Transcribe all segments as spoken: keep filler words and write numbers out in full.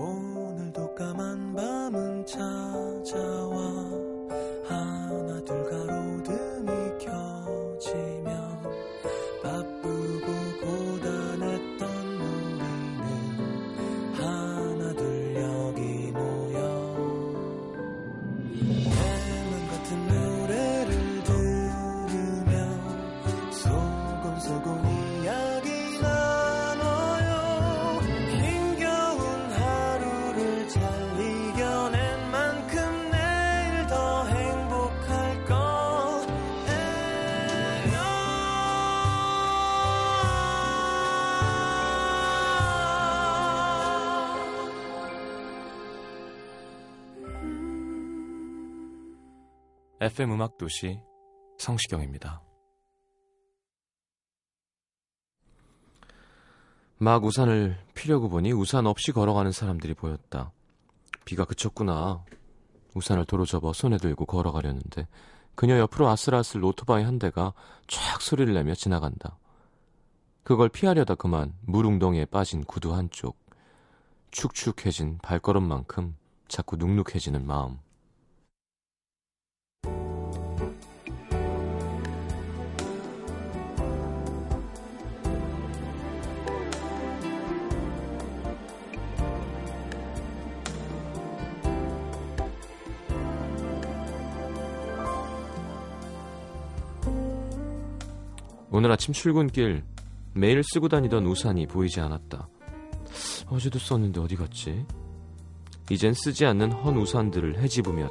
오늘도 까만 밤은 찾아와 하나 둘 가로등이 켜지면 바쁘고 고단했던 우리는 하나 둘 여기 모여 내 같은 노래를 들으며 소곤소곤 이야기 나눠요. 힘겨운 하루를 잘 이겨낸 만큼 내일 더 행복할 거예요. 에프엠 음악도시 성시경입니다. 막 우산을 피려고 보니 우산 없이 걸어가는 사람들이 보였다. 비가 그쳤구나. 우산을 도로 접어 손에 들고 걸어가려는데 그녀 옆으로 아슬아슬 오토바이 한 대가 촥 소리를 내며 지나간다. 그걸 피하려다 그만 물웅덩이에 빠진 구두 한쪽. 축축해진 발걸음만큼 자꾸 눅눅해지는 마음. 오늘 아침 출근길 매일 쓰고 다니던 우산이 보이지 않았다. 어제도 썼는데 어디 갔지? 이젠 쓰지 않는 헌 우산들을 헤집으며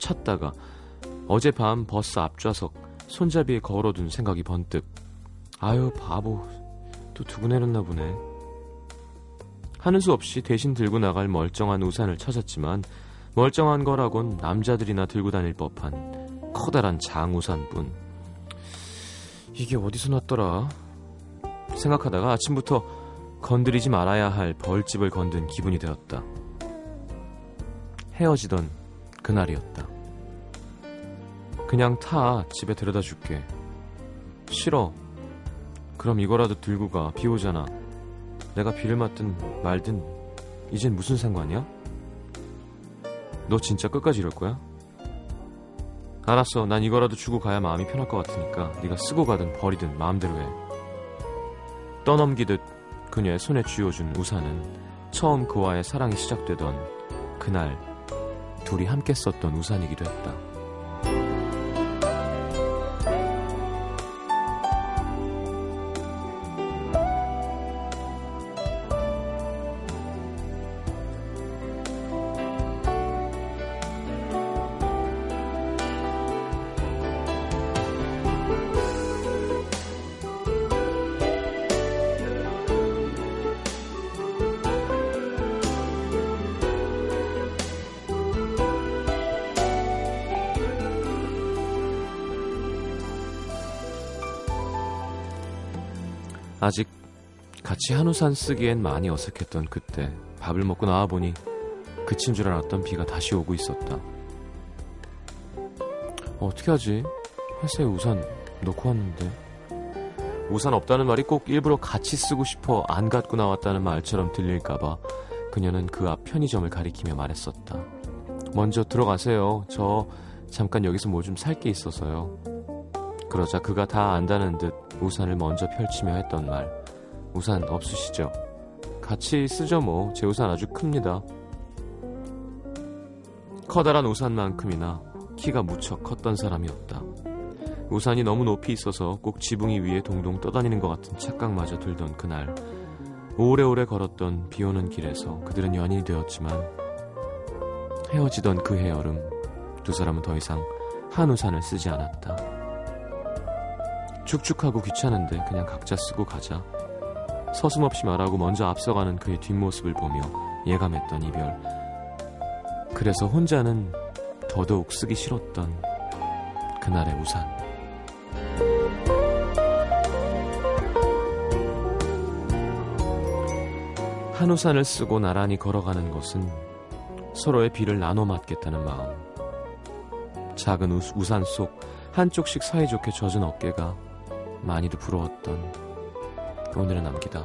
찾다가 어젯밤 버스 앞좌석 손잡이에 걸어둔 생각이 번뜩. 아유 바보, 또 두고 내렸나 보네. 하는 수 없이 대신 들고 나갈 멀쩡한 우산을 찾았지만 멀쩡한 거라곤 남자들이나 들고 다닐 법한 커다란 장우산뿐. 이게 어디서 났더라 생각하다가 아침부터 건드리지 말아야 할 벌집을 건든 기분이 되었다. 헤어지던 그날이었다. 그냥 타, 집에 데려다 줄게. 싫어. 그럼 이거라도 들고 가. 비 오잖아. 내가 비를 맞든 말든 이젠 무슨 상관이야? 너 진짜 끝까지 이럴 거야? 알았어. 난 이거라도 주고 가야 마음이 편할 것 같으니까 네가 쓰고 가든 버리든 마음대로 해. 떠넘기듯 그녀의 손에 쥐어준 우산은 처음 그와의 사랑이 시작되던 그날 둘이 함께 썼던 우산이기도 했다. 아직 같이 한우산 쓰기엔 많이 어색했던 그때 밥을 먹고 나와보니 그친 줄 알았던 비가 다시 오고 있었다. 어떻게 하지? 회사에 우산 놓고 왔는데. 우산 없다는 말이 꼭 일부러 같이 쓰고 싶어 안 갖고 나왔다는 말처럼 들릴까봐 그녀는 그 앞 편의점을 가리키며 말했었다. 먼저 들어가세요. 저 잠깐 여기서 뭐 좀 살 게 있어서요. 그러자 그가 다 안다는 듯 우산을 먼저 펼치며 했던 말. 우산 없으시죠? 같이 쓰죠 뭐. 제 우산 아주 큽니다. 커다란 우산만큼이나 키가 무척 컸던 사람이었다. 우산이 너무 높이 있어서 꼭 지붕이 위에 동동 떠다니는 것 같은 착각마저 들던 그날. 오래오래 걸었던 비오는 길에서 그들은 연인이 되었지만 헤어지던 그 해여름 두 사람은 더 이상 한 우산을 쓰지 않았다. 축축하고 귀찮은데 그냥 각자 쓰고 가자. 서슴없이 말하고 먼저 앞서가는 그의 뒷모습을 보며 예감했던 이별. 그래서 혼자는 더더욱 쓰기 싫었던 그날의 우산. 한 우산을 쓰고 나란히 걸어가는 것은 서로의 비를 나눠 맞겠다는 마음. 작은 우, 우산 속 한쪽씩 사이좋게 젖은 어깨가 많이도 부러웠던 오늘의 남기다.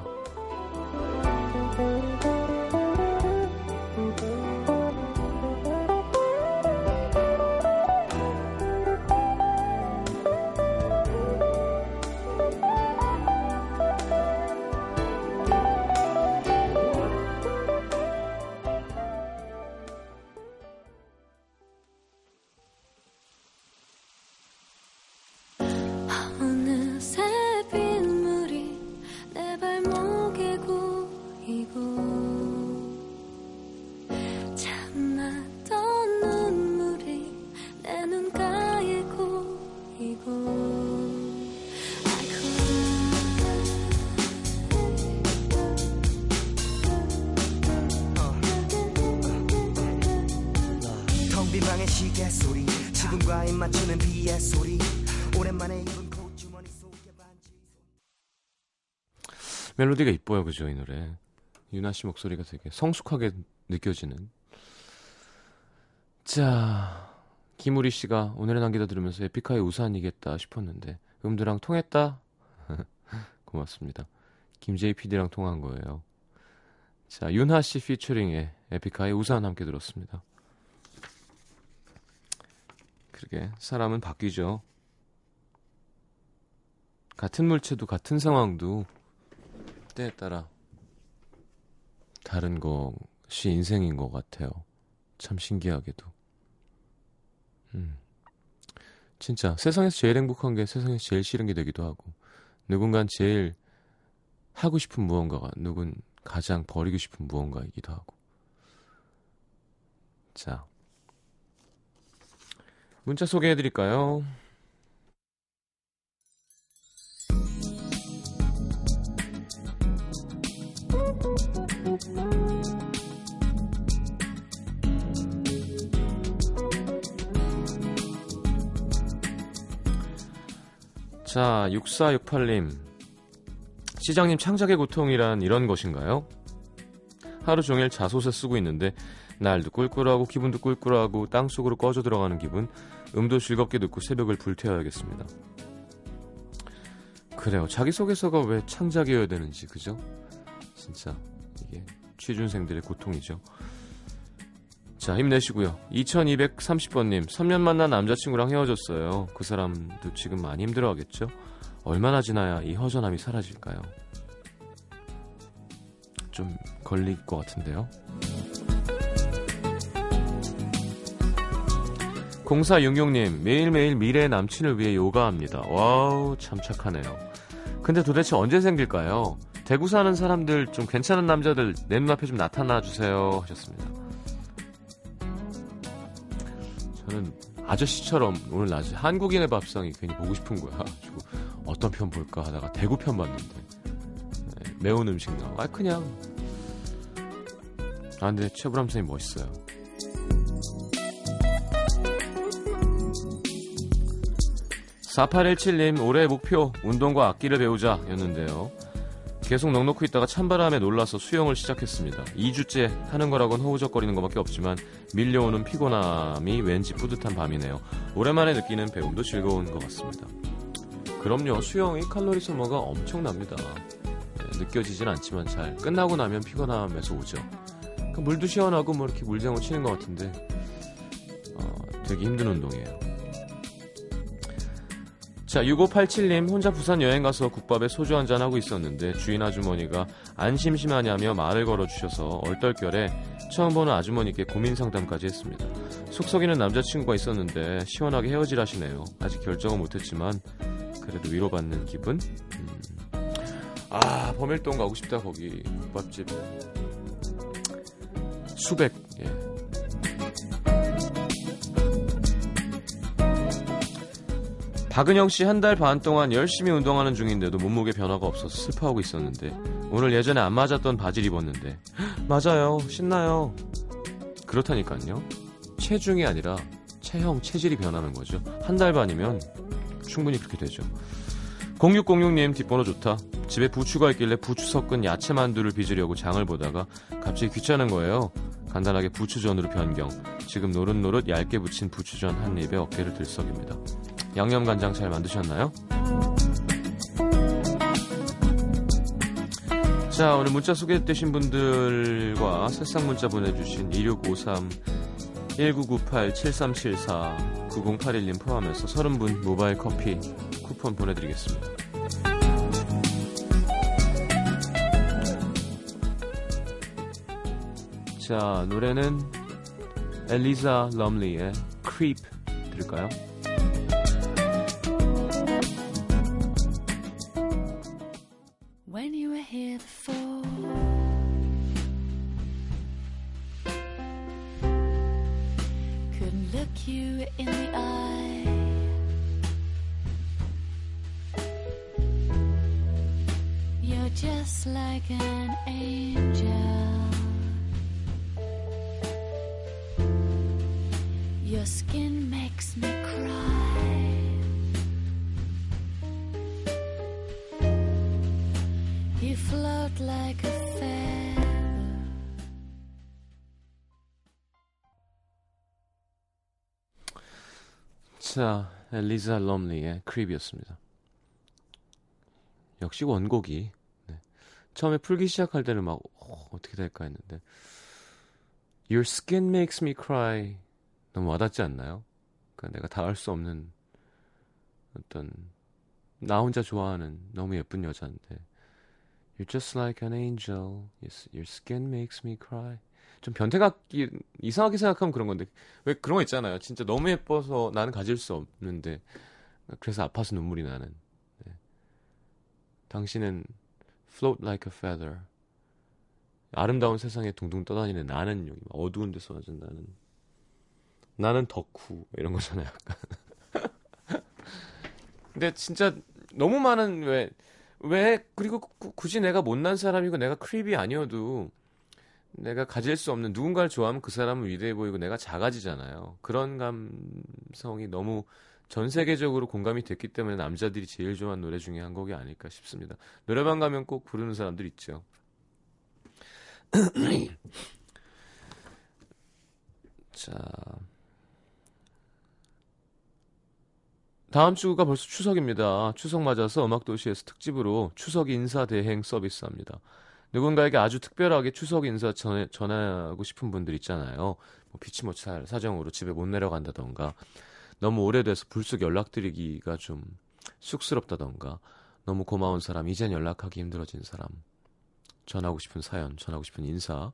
세상의 시계 소리 지금과 입맞추는 비의 소리 오랜만에 입은 콧주머니 속에 반지 멜로디가 이뻐요. 그죠? 이 노래 윤하 씨 목소리가 되게 성숙하게 느껴지는. 자, 김우리 씨가 오늘의 남기다 들으면서 에픽하의 우산이겠다 싶었는데 음들랑 통했다. 고맙습니다. 김제이 피디랑 통한 거예요. 자, 윤하 씨 피처링의 에픽하의 우산 함께 들었습니다. 그러게 사람은 바뀌죠. 같은 물체도 같은 상황도 때에 따라 다른 것이 인생인 것 같아요. 참 신기하게도. 음. 진짜 세상에서 제일 행복한 게 세상에서 제일 싫은 게 되기도 하고, 누군간 제일 하고 싶은 무언가가 누군 가장 버리고 싶은 무언가이기도 하고. 자, 문자 소개해드릴까요? 자, 육사육팔님 시장님, 창작의 고통이란 이런 것인가요? 하루 종일 자소서 쓰고 있는데 날도 꿀꿀하고 기분도 꿀꿀하고 땅속으로 꺼져 들어가는 기분, 음도 즐겁게 듣고 새벽을 불태워야겠습니다. 그래요, 자기소개서가 왜 창작이어야 되는지. 그죠? 진짜 이게 취준생들의 고통이죠. 자, 힘내시고요. 이천이백삼십번님 삼 년 만난 남자친구랑 헤어졌어요. 그 사람도 지금 많이 힘들어하겠죠? 얼마나 지나야 이 허전함이 사라질까요? 좀 걸릴 것 같은데요. 공사육육님 매일매일 미래의 남친을 위해 요가합니다. 와우, 참 착하네요. 근데 도대체 언제 생길까요? 대구 사는 사람들 좀 괜찮은 남자들 내 눈앞에 좀 나타나주세요 하셨습니다. 저는 아저씨처럼 오늘 낮에 한국인의 밥상이 괜히 보고 싶은 거야. 그리고 어떤 편 볼까 하다가 대구 편 봤는데 네, 매운 음식 나와. 아, 그냥 아 근데 최브람 선생님 멋있어요. 사팔일칠님 올해의 목표 운동과 악기를 배우자 였는데요. 계속 넉넉히 있다가 찬바람에 놀라서 수영을 시작했습니다. 이 주째 하는 거라곤 허우적거리는 것밖에 없지만 밀려오는 피곤함이 왠지 뿌듯한 밤이네요. 오랜만에 느끼는 배움도 즐거운 것 같습니다. 그럼요, 수영이 칼로리 소모가 엄청납니다. 네, 느껴지진 않지만 잘 끝나고 나면 피곤함에서 오죠. 그러니까 물도 시원하고 뭐 이렇게 물장구 치는 것 같은데 어, 되게 힘든 운동이에요. 자, 육오팔칠님 혼자 부산 여행가서 국밥에 소주 한잔하고 있었는데 주인 아주머니가 안 심심하냐며 말을 걸어주셔서 얼떨결에 처음 보는 아주머니께 고민 상담까지 했습니다. 속썩이는 남자친구가 있었는데 시원하게 헤어질 하시네요. 아직 결정은 못했지만 그래도 위로받는 기분? 음. 아, 범일동 가고 싶다. 거기 국밥집 수백. 예. 박은영씨 한 달 반 동안 열심히 운동하는 중인데도 몸무게 변화가 없어서 슬퍼하고 있었는데 오늘 예전에 안 맞았던 바지를 입었는데 맞아요. 신나요. 그렇다니까요. 체중이 아니라 체형, 체질이 변하는 거죠. 한 달 반이면 충분히 그렇게 되죠. 공육공육님 뒷번호 좋다. 집에 부추가 있길래 부추 섞은 야채만두를 빚으려고 장을 보다가 갑자기 귀찮은 거예요. 간단하게 부추전으로 변경. 지금 노릇노릇 얇게 부친 부추전 한 입에 어깨를 들썩입니다. 양념간장 잘 만드셨나요? 자, 오늘 문자 소개되신 분들과 새싹 문자 보내주신 이육오삼 일구구팔 칠삼칠사 구공팔일님 포함해서 삼십 분 모바일 커피 쿠폰 보내드리겠습니다. 자, 노래는 엘리자 럼리의 Creep 들을까요? 자, 리자 럼리의 크립이었습니다. 역시 원곡이 네. 처음에 풀기 시작할 때는 막 어, 어떻게 될까 했는데 Your skin makes me cry 너무 와닿지 않나요? 그러니까 내가 다 알 수 없는 어떤 나 혼자 좋아하는 너무 예쁜 여자인데 You're just like an angel Your skin makes me cry 좀 변태 같기 이상하게 생각하면 그런 건데 왜 그런 거 있잖아요. 진짜 너무 예뻐서 나는 가질 수 없는데 그래서 아파서 눈물이 나는 네. 당신은 float like a feather 아름다운 세상에 둥둥 떠다니는 나는 여기 어두운 데서 완전 나는 나는 덕후 이런 거잖아요. 약간 근데 진짜 너무 많은 왜 왜 그리고 구, 굳이 내가 못난 사람이고 내가 크립이 아니어도 내가 가질 수 없는 누군가를 좋아하면 그 사람은 위대해 보이고 내가 작아지잖아요. 그런 감성이 너무 전 세계적으로 공감이 됐기 때문에 남자들이 제일 좋아하는 노래 중에 한 곡이 아닐까 싶습니다. 노래방 가면 꼭 부르는 사람들 있죠. 자, 다음 주가 벌써 추석입니다. 추석 맞아서 음악도시에서 특집으로 추석 인사 대행 서비스 합니다. 누군가에게 아주 특별하게 추석 인사 전해, 전하고 싶은 분들 있잖아요. 뭐 피치모찰 사정으로 집에 못 내려간다던가 너무 오래돼서 불쑥 연락드리기가 좀 쑥스럽다던가 너무 고마운 사람, 이젠 연락하기 힘들어진 사람 전하고 싶은 사연, 전하고 싶은 인사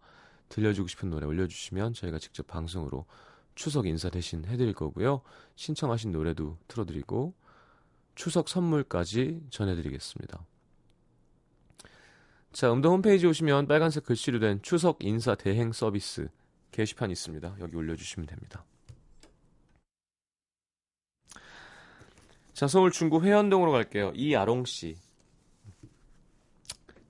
들려주고 싶은 노래 올려주시면 저희가 직접 방송으로 추석 인사 대신 해드릴 거고요. 신청하신 노래도 틀어드리고 추석 선물까지 전해드리겠습니다. 자, 음도 홈페이지 오시면 빨간색 글씨로 된 추석 인사 대행 서비스 게시판이 있습니다. 여기 올려주시면 됩니다. 자, 서울 중구 회현동으로 갈게요. 이아롱씨.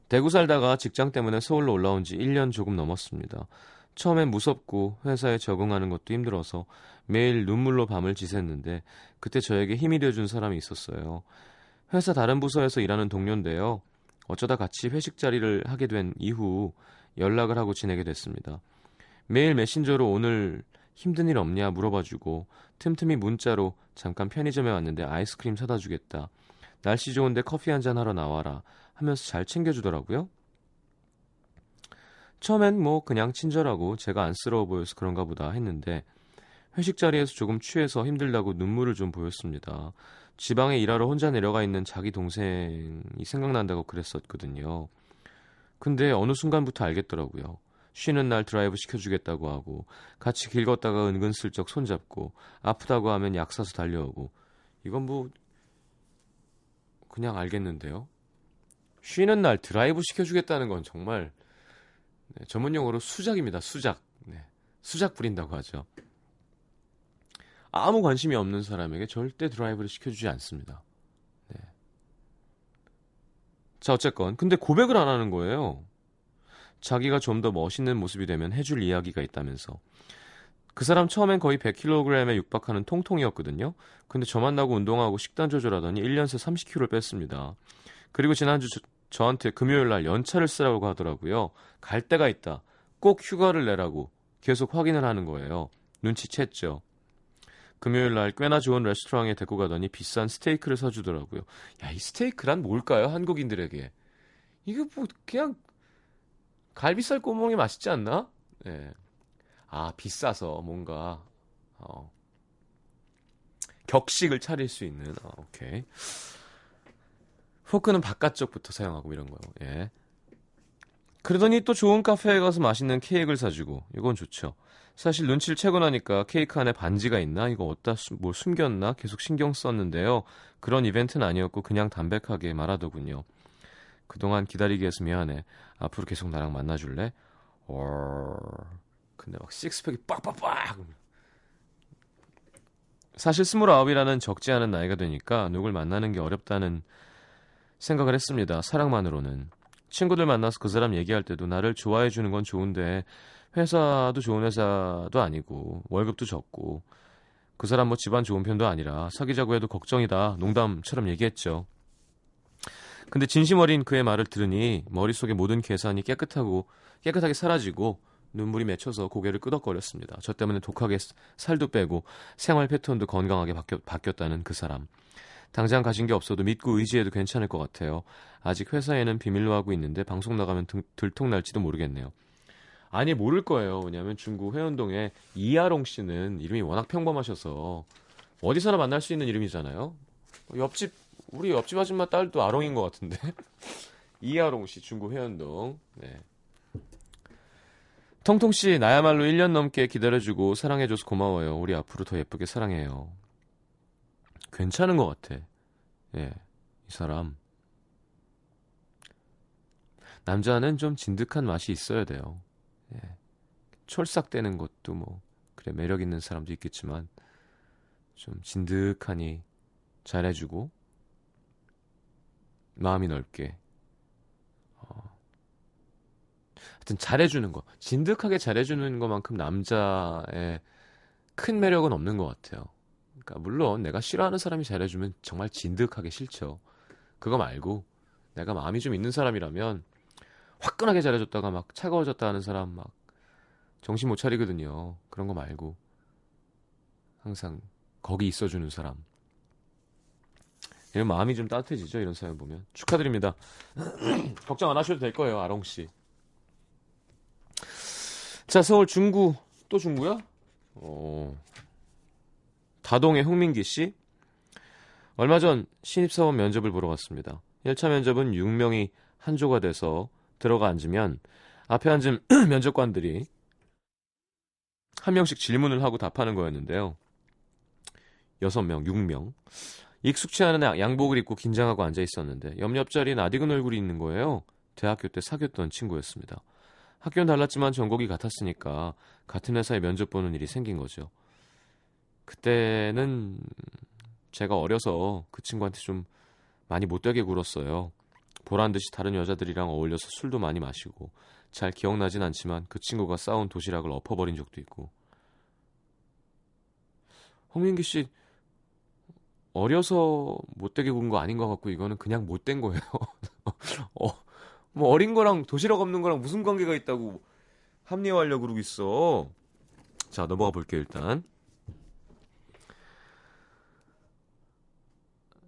대구 살다가 직장 때문에 서울로 올라온 지 일 년 조금 넘었습니다. 처음엔 무섭고 회사에 적응하는 것도 힘들어서 매일 눈물로 밤을 지샜는데 그때 저에게 힘이 되어준 사람이 있었어요. 회사 다른 부서에서 일하는 동료인데요. 어쩌다 같이 회식 자리를 하게 된 이후 연락을 하고 지내게 됐습니다. 매일 메신저로 오늘 힘든 일 없냐 물어봐주고 틈틈이 문자로 잠깐 편의점에 왔는데 아이스크림 사다 주겠다. 날씨 좋은데 커피 한잔 하러 나와라 하면서 잘 챙겨주더라고요. 처음엔 뭐 그냥 친절하고 제가 안쓰러워 보여서 그런가 보다 했는데 회식 자리에서 조금 취해서 힘들다고 눈물을 좀 보였습니다. 지방에 일하러 혼자 내려가 있는 자기 동생이 생각난다고 그랬었거든요. 근데 어느 순간부터 알겠더라고요. 쉬는 날 드라이브 시켜주겠다고 하고 같이 길 걷다가 은근슬쩍 손잡고 아프다고 하면 약 사서 달려오고 이건 뭐 그냥 알겠는데요. 쉬는 날 드라이브 시켜주겠다는 건 정말 네, 전문용어로 수작입니다. 수작. 네, 수작 부린다고 하죠. 아무 관심이 없는 사람에게 절대 드라이브를 시켜주지 않습니다. 네. 자, 어쨌건 근데 고백을 안 하는 거예요. 자기가 좀 더 멋있는 모습이 되면 해줄 이야기가 있다면서. 그 사람 처음엔 거의 백 킬로그램에 육박하는 통통이었거든요. 근데 저 만나고 운동하고 식단 조절하더니 일 년 새 삼십 킬로그램을 뺐습니다. 그리고 지난주 저, 저한테 금요일날 연차를 쓰라고 하더라고요. 갈 데가 있다. 꼭 휴가를 내라고 계속 확인을 하는 거예요. 눈치챘죠. 금요일날 꽤나 좋은 레스토랑에 데리고 가더니 비싼 스테이크를 사주더라고요. 야, 이 스테이크란 뭘까요? 한국인들에게. 이거 뭐 그냥 갈비살 꼬멍이 맛있지 않나? 네. 아, 비싸서 뭔가 어. 격식을 차릴 수 있는. 아, 오케이. 포크는 바깥쪽부터 사용하고 이런 거요. 예. 그러더니 또 좋은 카페에 가서 맛있는 케이크를 사주고 이건 좋죠. 사실 눈치를 채고 나니까 케이크 안에 반지가 있나? 이거 어디다 뭘 숨겼나? 계속 신경 썼는데요. 그런 이벤트는 아니었고 그냥 담백하게 말하더군요. 그동안 기다리게 해서 미안해. 앞으로 계속 나랑 만나줄래? 어... 근데 막 식스팩이 빡빡빡! 사실 스물아홉이라는 적지 않은 나이가 되니까 누굴 만나는 게 어렵다는 생각을 했습니다. 사랑만으로는. 친구들 만나서 그 사람 얘기할 때도 나를 좋아해 주는 건 좋은데 회사도 좋은 회사도 아니고 월급도 적고 그 사람 뭐 집안 좋은 편도 아니라 사귀자고 해도 걱정이다 농담처럼 얘기했죠. 근데 진심 어린 그의 말을 들으니 머릿속에 모든 계산이 깨끗하고 깨끗하게 사라지고 눈물이 맺혀서 고개를 끄덕거렸습니다. 저 때문에 독하게 살도 빼고 생활 패턴도 건강하게 바뀌, 바뀌었다는 그 사람. 당장 가진 게 없어도 믿고 의지해도 괜찮을 것 같아요. 아직 회사에는 비밀로 하고 있는데 방송 나가면 등, 들통날지도 모르겠네요. 아니, 모를 거예요. 왜냐하면 중구 회원동에 이하롱 씨는 이름이 워낙 평범하셔서 어디서나 만날 수 있는 이름이잖아요. 옆집, 우리 옆집 아줌마 딸도 아롱인 것 같은데. 이하롱 씨, 중구 회원동. 네. 통통 씨, 나야말로 일 년 넘게 기다려주고 사랑해줘서 고마워요. 우리 앞으로 더 예쁘게 사랑해요. 괜찮은 것 같아. 예, 이 사람. 남자는 좀 진득한 맛이 있어야 돼요. 예. 촐싹대는 것도 뭐 그래 매력 있는 사람도 있겠지만 좀 진득하니 잘해주고 마음이 넓게. 어. 하여튼 잘해주는 거, 진득하게 잘해주는 것만큼 남자의 큰 매력은 없는 것 같아요. 그러니까 물론 내가 싫어하는 사람이 잘해주면 정말 진득하게 싫죠. 그거 말고 내가 마음이 좀 있는 사람이라면 화끈하게 잘해줬다가 막 차가워졌다 하는 사람 막 정신 못 차리거든요. 그런 거 말고 항상 거기 있어주는 사람. 이런 마음이 좀 따뜻해지죠. 이런 사연 보면. 축하드립니다. 걱정 안 하셔도 될 거예요. 아롱씨. 자, 서울 중구. 또 중구야? 어... 다동의 홍민기씨. 얼마 전 신입사원 면접을 보러 갔습니다. 일 차 면접은 육 명이 한 조가 돼서 들어가 앉으면 앞에 앉은 면접관들이 한 명씩 질문을 하고 답하는 거였는데요. 여섯 명, 육 명. 익숙치 않은 양복을 입고 긴장하고 앉아있었는데 옆옆자리에 낯익은 얼굴이 있는 거예요. 대학교 때 사귀었던 친구였습니다. 학교는 달랐지만 전공이 같았으니까 같은 회사에 면접 보는 일이 생긴 거죠. 그때는 제가 어려서 그 친구한테 좀 많이 못되게 굴었어요. 보란듯이 다른 여자들이랑 어울려서 술도 많이 마시고. 잘 기억나진 않지만 그 친구가 싸온 도시락을 엎어버린 적도 있고. 홍민기 씨, 어려서 못되게 군 거 아닌 것 같고 이거는 그냥 못된 거예요. 어, 뭐 어린 거랑 도시락 없는 거랑 무슨 관계가 있다고 합리화하려고 그러고 있어. 자, 넘어가 볼게요. 일단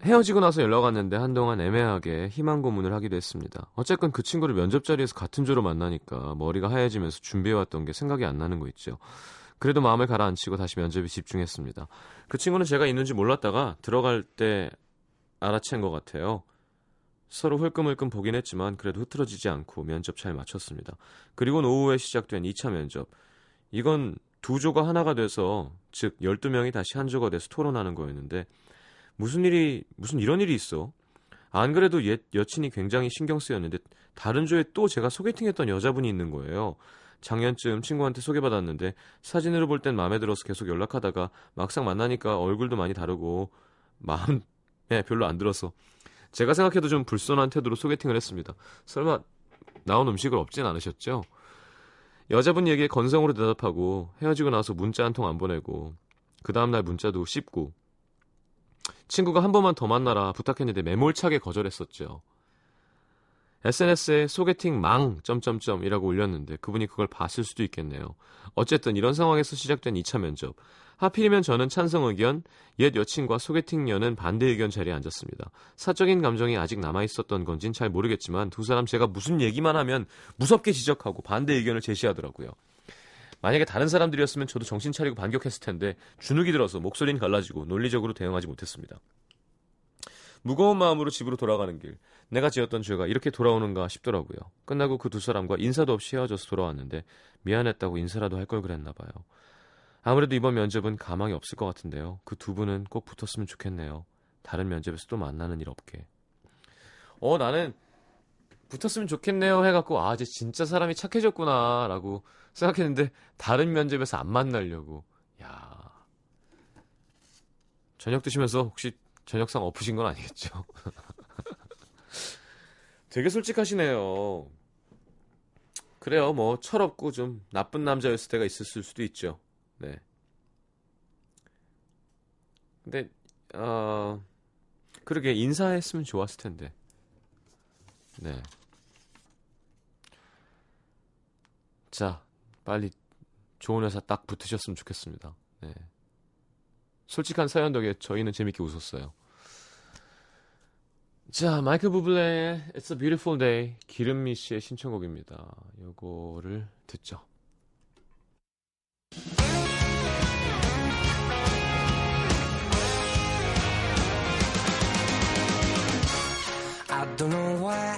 헤어지고 나서 연락 왔는데 한동안 애매하게 희망 고문을 하기도 했습니다. 어쨌건 그 친구를 면접 자리에서 같은 조로 만나니까 머리가 하얘지면서 준비해왔던 게 생각이 안 나는 거 있죠. 그래도 마음을 가라앉히고 다시 면접에 집중했습니다. 그 친구는 제가 있는지 몰랐다가 들어갈 때 알아챈 것 같아요. 서로 흘끔흘끔 보긴 했지만 그래도 흐트러지지 않고 면접 잘 마쳤습니다. 그리고는 오후에 시작된 이 차 면접. 이건 두 조가 하나가 돼서, 즉 열두 명이 다시 한 조가 돼서 토론하는 거였는데 무슨 일이, 무슨 이런 일이 있어? 안 그래도 옛 여친이 굉장히 신경 쓰였는데 다른 조에 또 제가 소개팅했던 여자분이 있는 거예요. 작년쯤 친구한테 소개받았는데 사진으로 볼 땐 마음에 들어서 계속 연락하다가 막상 만나니까 얼굴도 많이 다르고 마음에 별로 안 들어서 제가 생각해도 좀 불손한 태도로 소개팅을 했습니다. 설마 나온 음식을 없진 않으셨죠? 여자분 얘기에 건성으로 대답하고 헤어지고 나서 문자 한 통 안 보내고 그 다음날 문자도 씹고. 친구가 한 번만 더 만나라 부탁했는데 매몰차게 거절했었죠. 에스엔에스에 소개팅 망... 이라고 올렸는데 그분이 그걸 봤을 수도 있겠네요. 어쨌든 이런 상황에서 시작된 이 차 면접. 하필이면 저는 찬성 의견, 옛 여친과 소개팅녀는 반대 의견 자리에 앉았습니다. 사적인 감정이 아직 남아있었던 건진 잘 모르겠지만 두 사람 제가 무슨 얘기만 하면 무섭게 지적하고 반대 의견을 제시하더라고요. 만약에 다른 사람들이었으면 저도 정신 차리고 반격했을 텐데 주눅이 들어서 목소리는 갈라지고 논리적으로 대응하지 못했습니다. 무거운 마음으로 집으로 돌아가는 길, 내가 지었던 죄가 이렇게 돌아오는가 싶더라고요. 끝나고 그 두 사람과 인사도 없이 헤어져서 돌아왔는데 미안했다고 인사라도 할 걸 그랬나 봐요. 아무래도 이번 면접은 가망이 없을 것 같은데요. 그 두 분은 꼭 붙었으면 좋겠네요. 다른 면접에서 또 만나는 일 없게. 어, 나는 붙었으면 좋겠네요 해갖고 아, 이제 진짜 사람이 착해졌구나 라고 생각했는데 다른 면접에서 안 만나려고. 야, 저녁 드시면서 혹시 저녁상 엎으신 건 아니겠죠? 되게 솔직하시네요. 그래요, 뭐 철없고 좀 나쁜 남자였을 때가 있었을 수도 있죠. 네. 근데 어, 그러게 인사했으면 좋았을 텐데. 네. 자, 빨리 좋은 회사 딱 붙으셨으면 좋겠습니다. 네. 솔직한 사연 덕에 저희는 재밌게 웃었어요. 자, 마이클 부블레의 It's a Beautiful Day, 기름미 씨의 신청곡입니다. 요거를 듣죠. I don't know why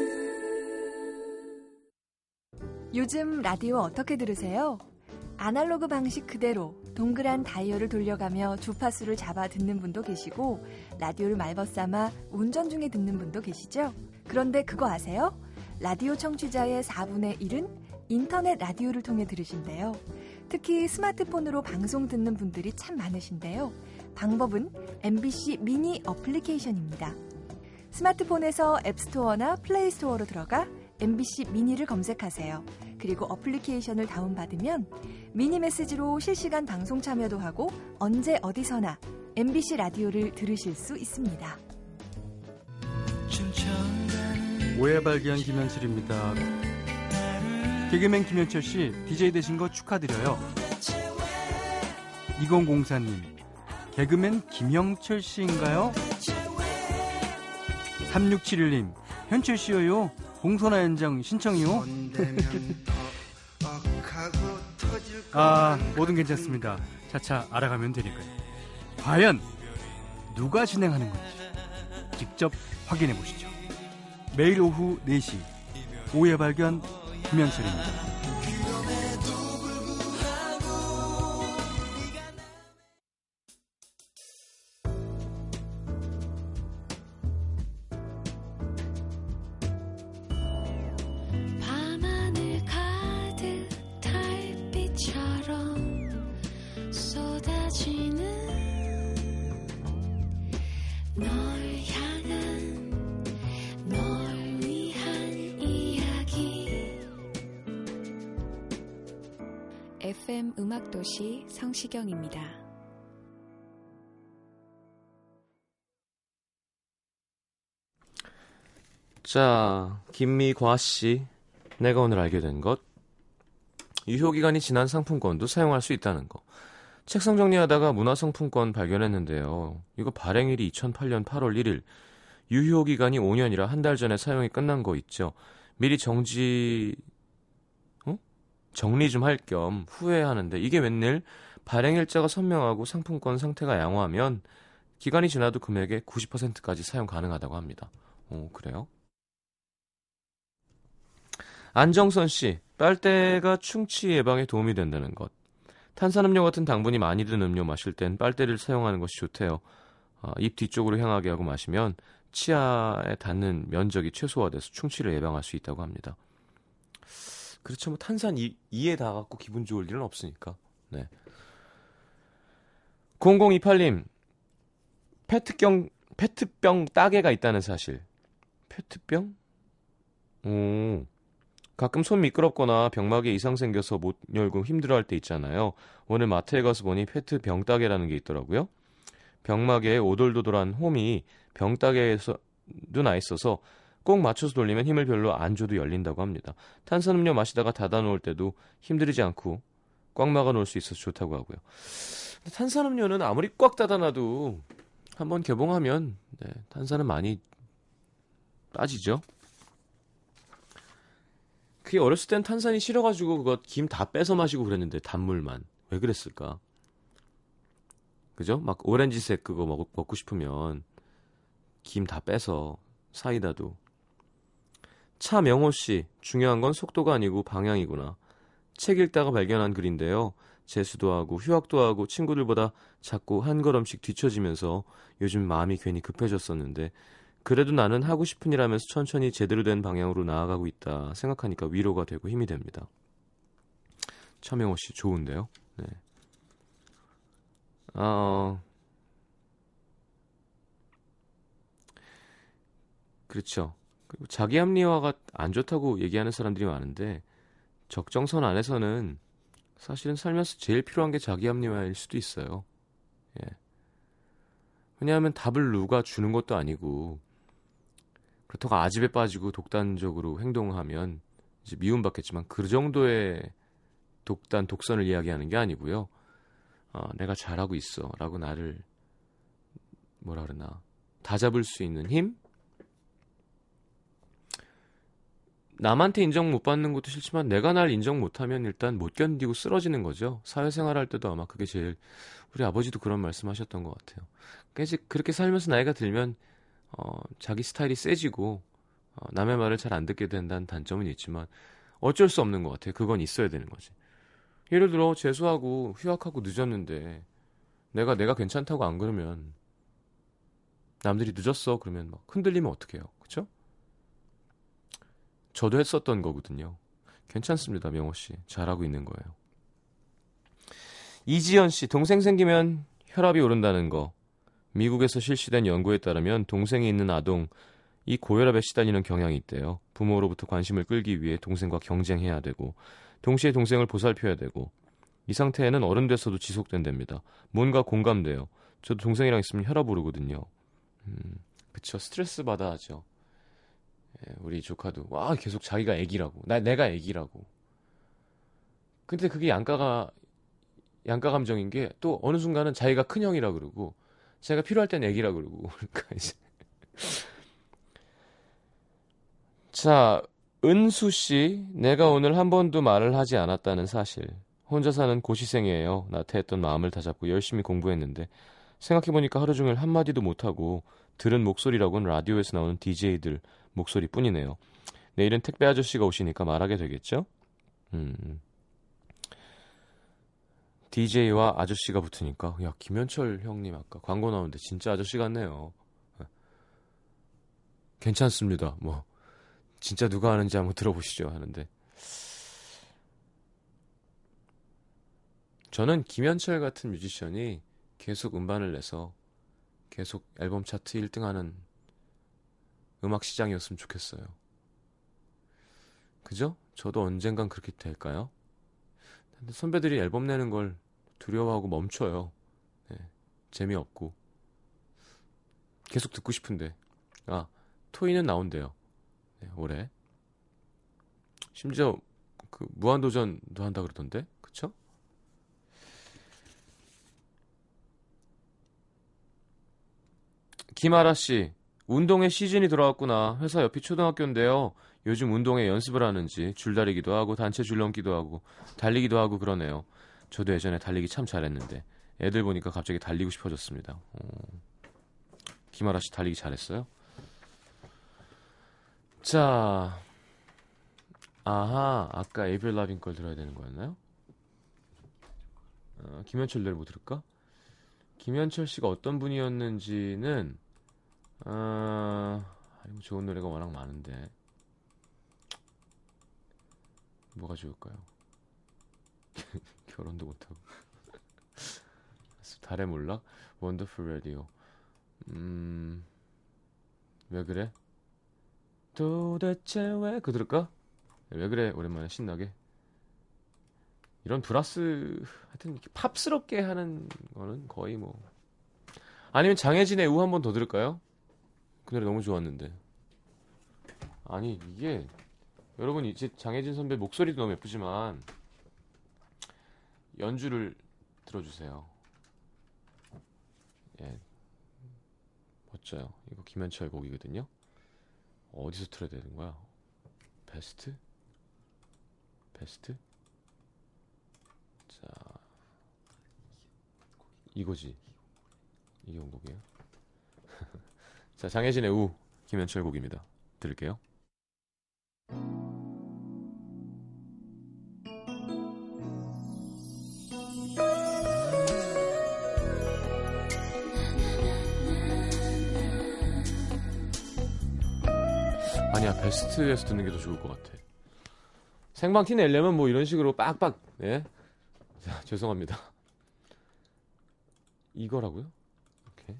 요즘 라디오 어떻게 들으세요? 아날로그 방식 그대로 동그란 다이얼을 돌려가며 주파수를 잡아 듣는 분도 계시고 라디오를 말벗삼아 운전 중에 듣는 분도 계시죠? 그런데 그거 아세요? 라디오 청취자의 사분의 일은 인터넷 라디오를 통해 들으신대요. 특히 스마트폰으로 방송 듣는 분들이 참 많으신데요. 방법은 엠비씨 미니 어플리케이션입니다. 스마트폰에서 앱스토어나 플레이스토어로 들어가 엠비씨 미니를 검색하세요. 그리고 어플리케이션을 다운받으면 미니 메시지로 실시간 방송 참여도 하고 언제 어디서나 엠비씨 라디오를 들으실 수 있습니다. 오해 발견 김현철입니다. 개그맨 김현철 씨 디제이 되신 거 축하드려요. 이공공사 님, 개그맨 김영철 씨인가요? 삼육칠일 님, 현철 씨요. 공소나 연장 신청이요. 아, 뭐든 괜찮습니다. 차차 알아가면 되니까요. 과연 누가 진행하는 건지 직접 확인해 보시죠. 매일 오후 네 시 오해 발견 김현철입니다. 에프엠 음악도시 성시경입니다. 자, 김미과씨, 내가 오늘 알게 된 것. 유효기간이 지난 상품권도 사용할 수 있다는 거. 책상 정리하다가 문화상품권 발견했는데요. 이거 발행일이 이천팔년 팔월 일일. 유효기간이 오 년이라 한 달 전에 사용이 끝난 거 있죠. 미리 정지... 정리 좀 할 겸 후회하는데 이게 웬일? 발행일자가 선명하고 상품권 상태가 양호하면 기간이 지나도 금액의 구십 퍼센트까지 사용 가능하다고 합니다. 오, 그래요? 안정선 씨, 빨대가 충치 예방에 도움이 된다는 것. 탄산음료 같은 당분이 많이 든 음료 마실 땐 빨대를 사용하는 것이 좋대요. 아, 입 뒤쪽으로 향하게 하고 마시면 치아에 닿는 면적이 최소화돼서 충치를 예방할 수 있다고 합니다. 그렇죠. 뭐 탄산 이에 닿아갖고 기분 좋을 일은 없으니까. 네. 공공이팔 님, 페트병 페트병 따개가 있다는 사실. 페트병? 오. 가끔 손 미끄럽거나 병막에 이상 생겨서 못 열고 힘들어할 때 있잖아요. 오늘 마트에 가서 보니 페트병 따개라는 게 있더라고요. 병막에 오돌도돌한 홈이 병 따개에서 나 있어서 꼭 맞춰서 돌리면 힘을 별로 안 줘도 열린다고 합니다. 탄산음료 마시다가 닫아놓을 때도 힘들이지 않고 꽉 막아놓을 수 있어서 좋다고 하고요. 근데 탄산음료는 아무리 꽉 닫아놔도 한번 개봉하면 네, 탄산은 많이 빠지죠. 그게 어렸을 땐 탄산이 싫어가지고 그거 김 다 빼서 마시고 그랬는데 단물만. 왜 그랬을까? 그죠? 막 오렌지색 그거 먹, 먹고 싶으면 김 다 빼서 사이다도. 차명호씨, 중요한 건 속도가 아니고 방향이구나. 책 읽다가 발견한 글인데요. 재수도 하고 휴학도 하고 친구들보다 자꾸 한 걸음씩 뒤처지면서 요즘 마음이 괜히 급해졌었는데 그래도 나는 하고 싶은 일 하면서 천천히 제대로 된 방향으로 나아가고 있다 생각하니까 위로가 되고 힘이 됩니다. 차명호 씨 좋은데요. 네. 어, 그렇죠. 그리고 자기 합리화가 안 좋다고 얘기하는 사람들이 많은데 적정선 안에서는 사실은 살면서 제일 필요한 게 자기 합리화일 수도 있어요. 예. 왜냐하면 답을 누가 주는 것도 아니고 그렇다고 아집에 빠지고 독단적으로 행동하면 이제 미움받겠지만 그 정도의 독단, 독선을 이야기하는 게 아니고요. 어, 내가 잘하고 있어 라고 나를 뭐라 그러나 다잡을 수 있는 힘? 남한테 인정 못 받는 것도 싫지만 내가 날 인정 못하면 일단 못 견디고 쓰러지는 거죠. 사회생활할 때도 아마 그게 제일, 우리 아버지도 그런 말씀하셨던 것 같아요. 그래서 그렇게 살면서 나이가 들면 어, 자기 스타일이 세지고 어, 남의 말을 잘 안 듣게 된다는 단점은 있지만 어쩔 수 없는 것 같아요. 그건 있어야 되는 거지. 예를 들어 재수하고 휴학하고 늦었는데 내가 내가 괜찮다고 안 그러면 남들이 늦었어 그러면 막 흔들리면 어떡해요. 그쵸? 저도 했었던 거거든요. 괜찮습니다. 명호씨 잘하고 있는 거예요. 이지연씨, 동생 생기면 혈압이 오른다는 거. 미국에서 실시된 연구에 따르면 동생이 있는 아동, 이 고혈압에 시달리는 경향이 있대요. 부모로부터 관심을 끌기 위해 동생과 경쟁해야 되고 동시에 동생을 보살펴야 되고, 이 상태에는 어른 돼서도 지속된답니다. 뭔가 공감돼요. 저도 동생이랑 있으면 혈압 오르거든요. 음, 그쵸. 스트레스 받아 하죠. 예, 우리 조카도 와 계속 자기가 애기라고, 나 내가 애기라고. 근데 그게 양가가 양가 감정인 게 또 어느 순간은 자기가 큰 형이라 그러고 자기가 필요할 땐 애기라 그러고. 그러니까 이제 자, 은수씨, 내가 오늘 한 번도 말을 하지 않았다는 사실. 혼자 사는 고시생이에요. 나태했던 마음을 다잡고 열심히 공부했는데 생각해보니까 하루 종일 한마디도 못하고 들은 목소리라고는 라디오에서 나오는 디제이들 목소리뿐이네요. 내일은 택배 아저씨가 오시니까 말하게 되겠죠? 음. 디제이와 아저씨가 붙으니까, 야, 김현철 형님 아까 광고 나오는데 진짜 아저씨 같네요. 괜찮습니다. 뭐 진짜 누가 하는지 한번 들어보시죠 하는데, 저는 김현철 같은 뮤지션이 계속 음반을 내서 계속 앨범 차트 일 등 하는 음악 시장이었으면 좋겠어요. 그죠? 저도 언젠간 그렇게 될까요? 근데 선배들이 앨범 내는 걸 두려워하고 멈춰요. 네, 재미없고. 계속 듣고 싶은데. 아, 토이는 나온대요. 네, 올해. 심지어 그 무한도전도 한다 그러던데, 그쵸? 김아라씨, 운동회 시즌이 돌아왔구나. 회사 옆이 초등학교인데요, 요즘 운동회 연습을 하는지 줄다리기도 하고 단체 줄넘기도 하고 달리기도 하고 그러네요. 저도 예전에 달리기 참 잘했는데 애들 보니까 갑자기 달리고 싶어졌습니다. 어... 김아라씨 달리기 잘했어요? 자, 아하, 아까 에이빌 라빈 걸 들어야 되는 거였나요? 어, 김현철 노래 뭐 들을까? 김현철 씨가 어떤 분이었는지는 어, 좋은 노래가 워낙 많은데 뭐가 좋을까요? 결혼도 못하고. 달의 몰락? 원더풀 라디오. 음, 왜 그래? 도대체 왜? 그거 들을까? 왜 그래? 오랜만에 신나게. 이런 브라스, 하여튼 이렇게 팝스럽게 하는 거는 거의 뭐. 아니면 장혜진의 우 한 번 더 들을까요? 그 노래 너무 좋았는데. 아니 이게 여러분, 이제 장혜진 선배 목소리도 너무 예쁘지만 연주를 들어주세요. 예, 멋져요. 이거 김현철 곡이거든요. 어디서 틀어야 되는 거야? 베스트? 베스트? 자, 이거지. 이게 온 곡이에요. 자, 장혜진의 우, 김현철 곡입니다. 들을게요. 아니야, 베스트에서 듣는 게 더 좋을 것 같아. 생방 티 내려면 뭐 이런 식으로 빡빡. 예. 자, 죄송합니다. 이거라고요? 오케이.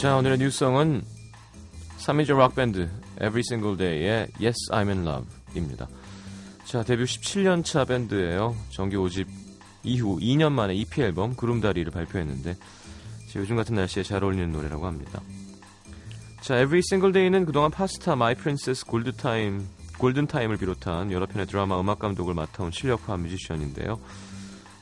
자, 오늘의 뉴스성은 삼인조 락밴드 Every Single Day의 Yes, I'm in Love입니다. 자, 데뷔 십칠 년차 밴드예요. 정규 오 집 이후 이 년 만에 이피 앨범 구름다리를 발표했는데 요즘 같은 날씨에 잘 어울리는 노래라고 합니다. 자, Every Single Day는 그동안 파스타, 마이 프린세스, 골드타임, 골든타임을 비롯한 여러 편의 드라마 음악감독을 맡아온 실력파 뮤지션인데요.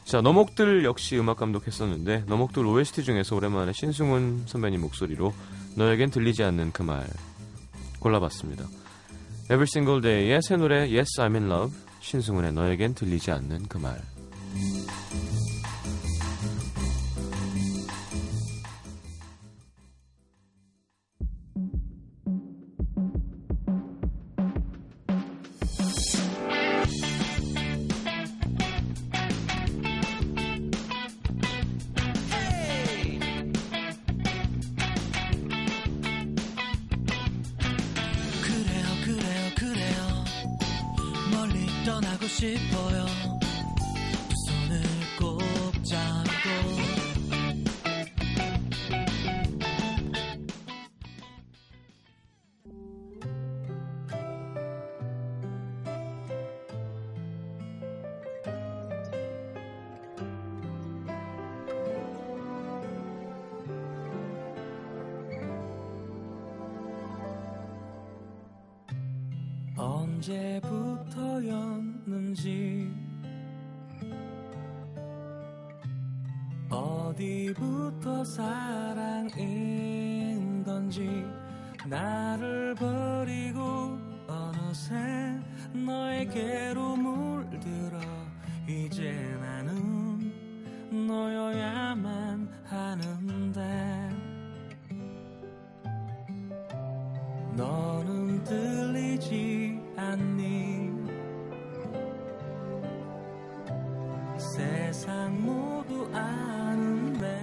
자, 너목들 역시 음악 감독했었는데 너목들 오에스티 중에서 오랜만에 신승훈 선배님 목소리로 너에겐 들리지 않는 그 말 골라봤습니다. Every Single Day의 새 노래 Yes, I'm in Love, 신승훈의 너에겐 들리지 않는 그 말. 언제부터였는지 어디부터 사랑인 건지 나를 버리고 어느새 너에게로 물들어 이제 나는 너여야만 하는데 너는 들리지 않니? 세상 모두 아는데.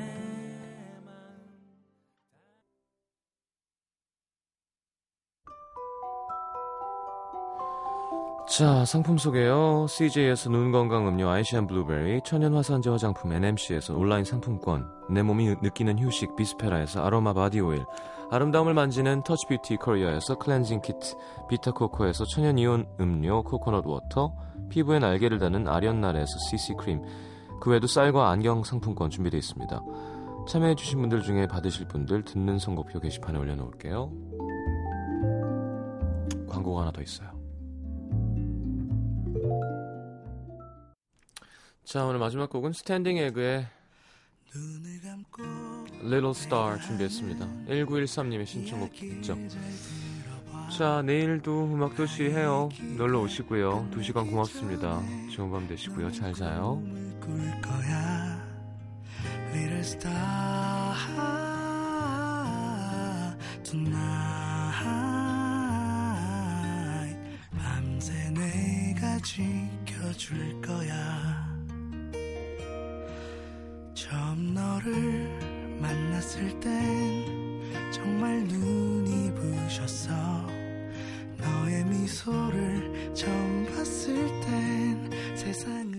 자, 상품 소개요. 씨제이에서 눈 건강 음료 아이시안 블루베리, 천연 화산재 화장품 엔엠씨에서 온라인 상품권, 내 몸이 느끼는 휴식 비스페라에서 아로마 바디 오일, 아름다움을 만지는 터치 뷰티 코리아에서 클렌징 키트, 비타코코에서 천연 이온 음료 코코넛 워터, 피부에 날개를 다는 아련나라에서 씨씨 크림, 그 외에도 쌀과 안경 상품권 준비되어 있습니다. 참여해주신 분들 중에 받으실 분들 듣는 선곡표 게시판에 올려놓을게요. 광고가 하나 더 있어요. 자, 오늘 마지막 곡은 스탠딩 에그의 Little Star 준비했습니다. 천구백십삼 님의 신청곡이죠. 자, 내일도 음악도시 해요. 놀러 오시고요. 두 시간 고맙습니다. 좋은 밤 되시고요. 잘 자요. Little Star tonight 밤새 내가 지켜줄 거야. 처음 너를 만났을 땐 정말 눈이 부셨어. 너의 미소를 처음 봤을 땐 세상이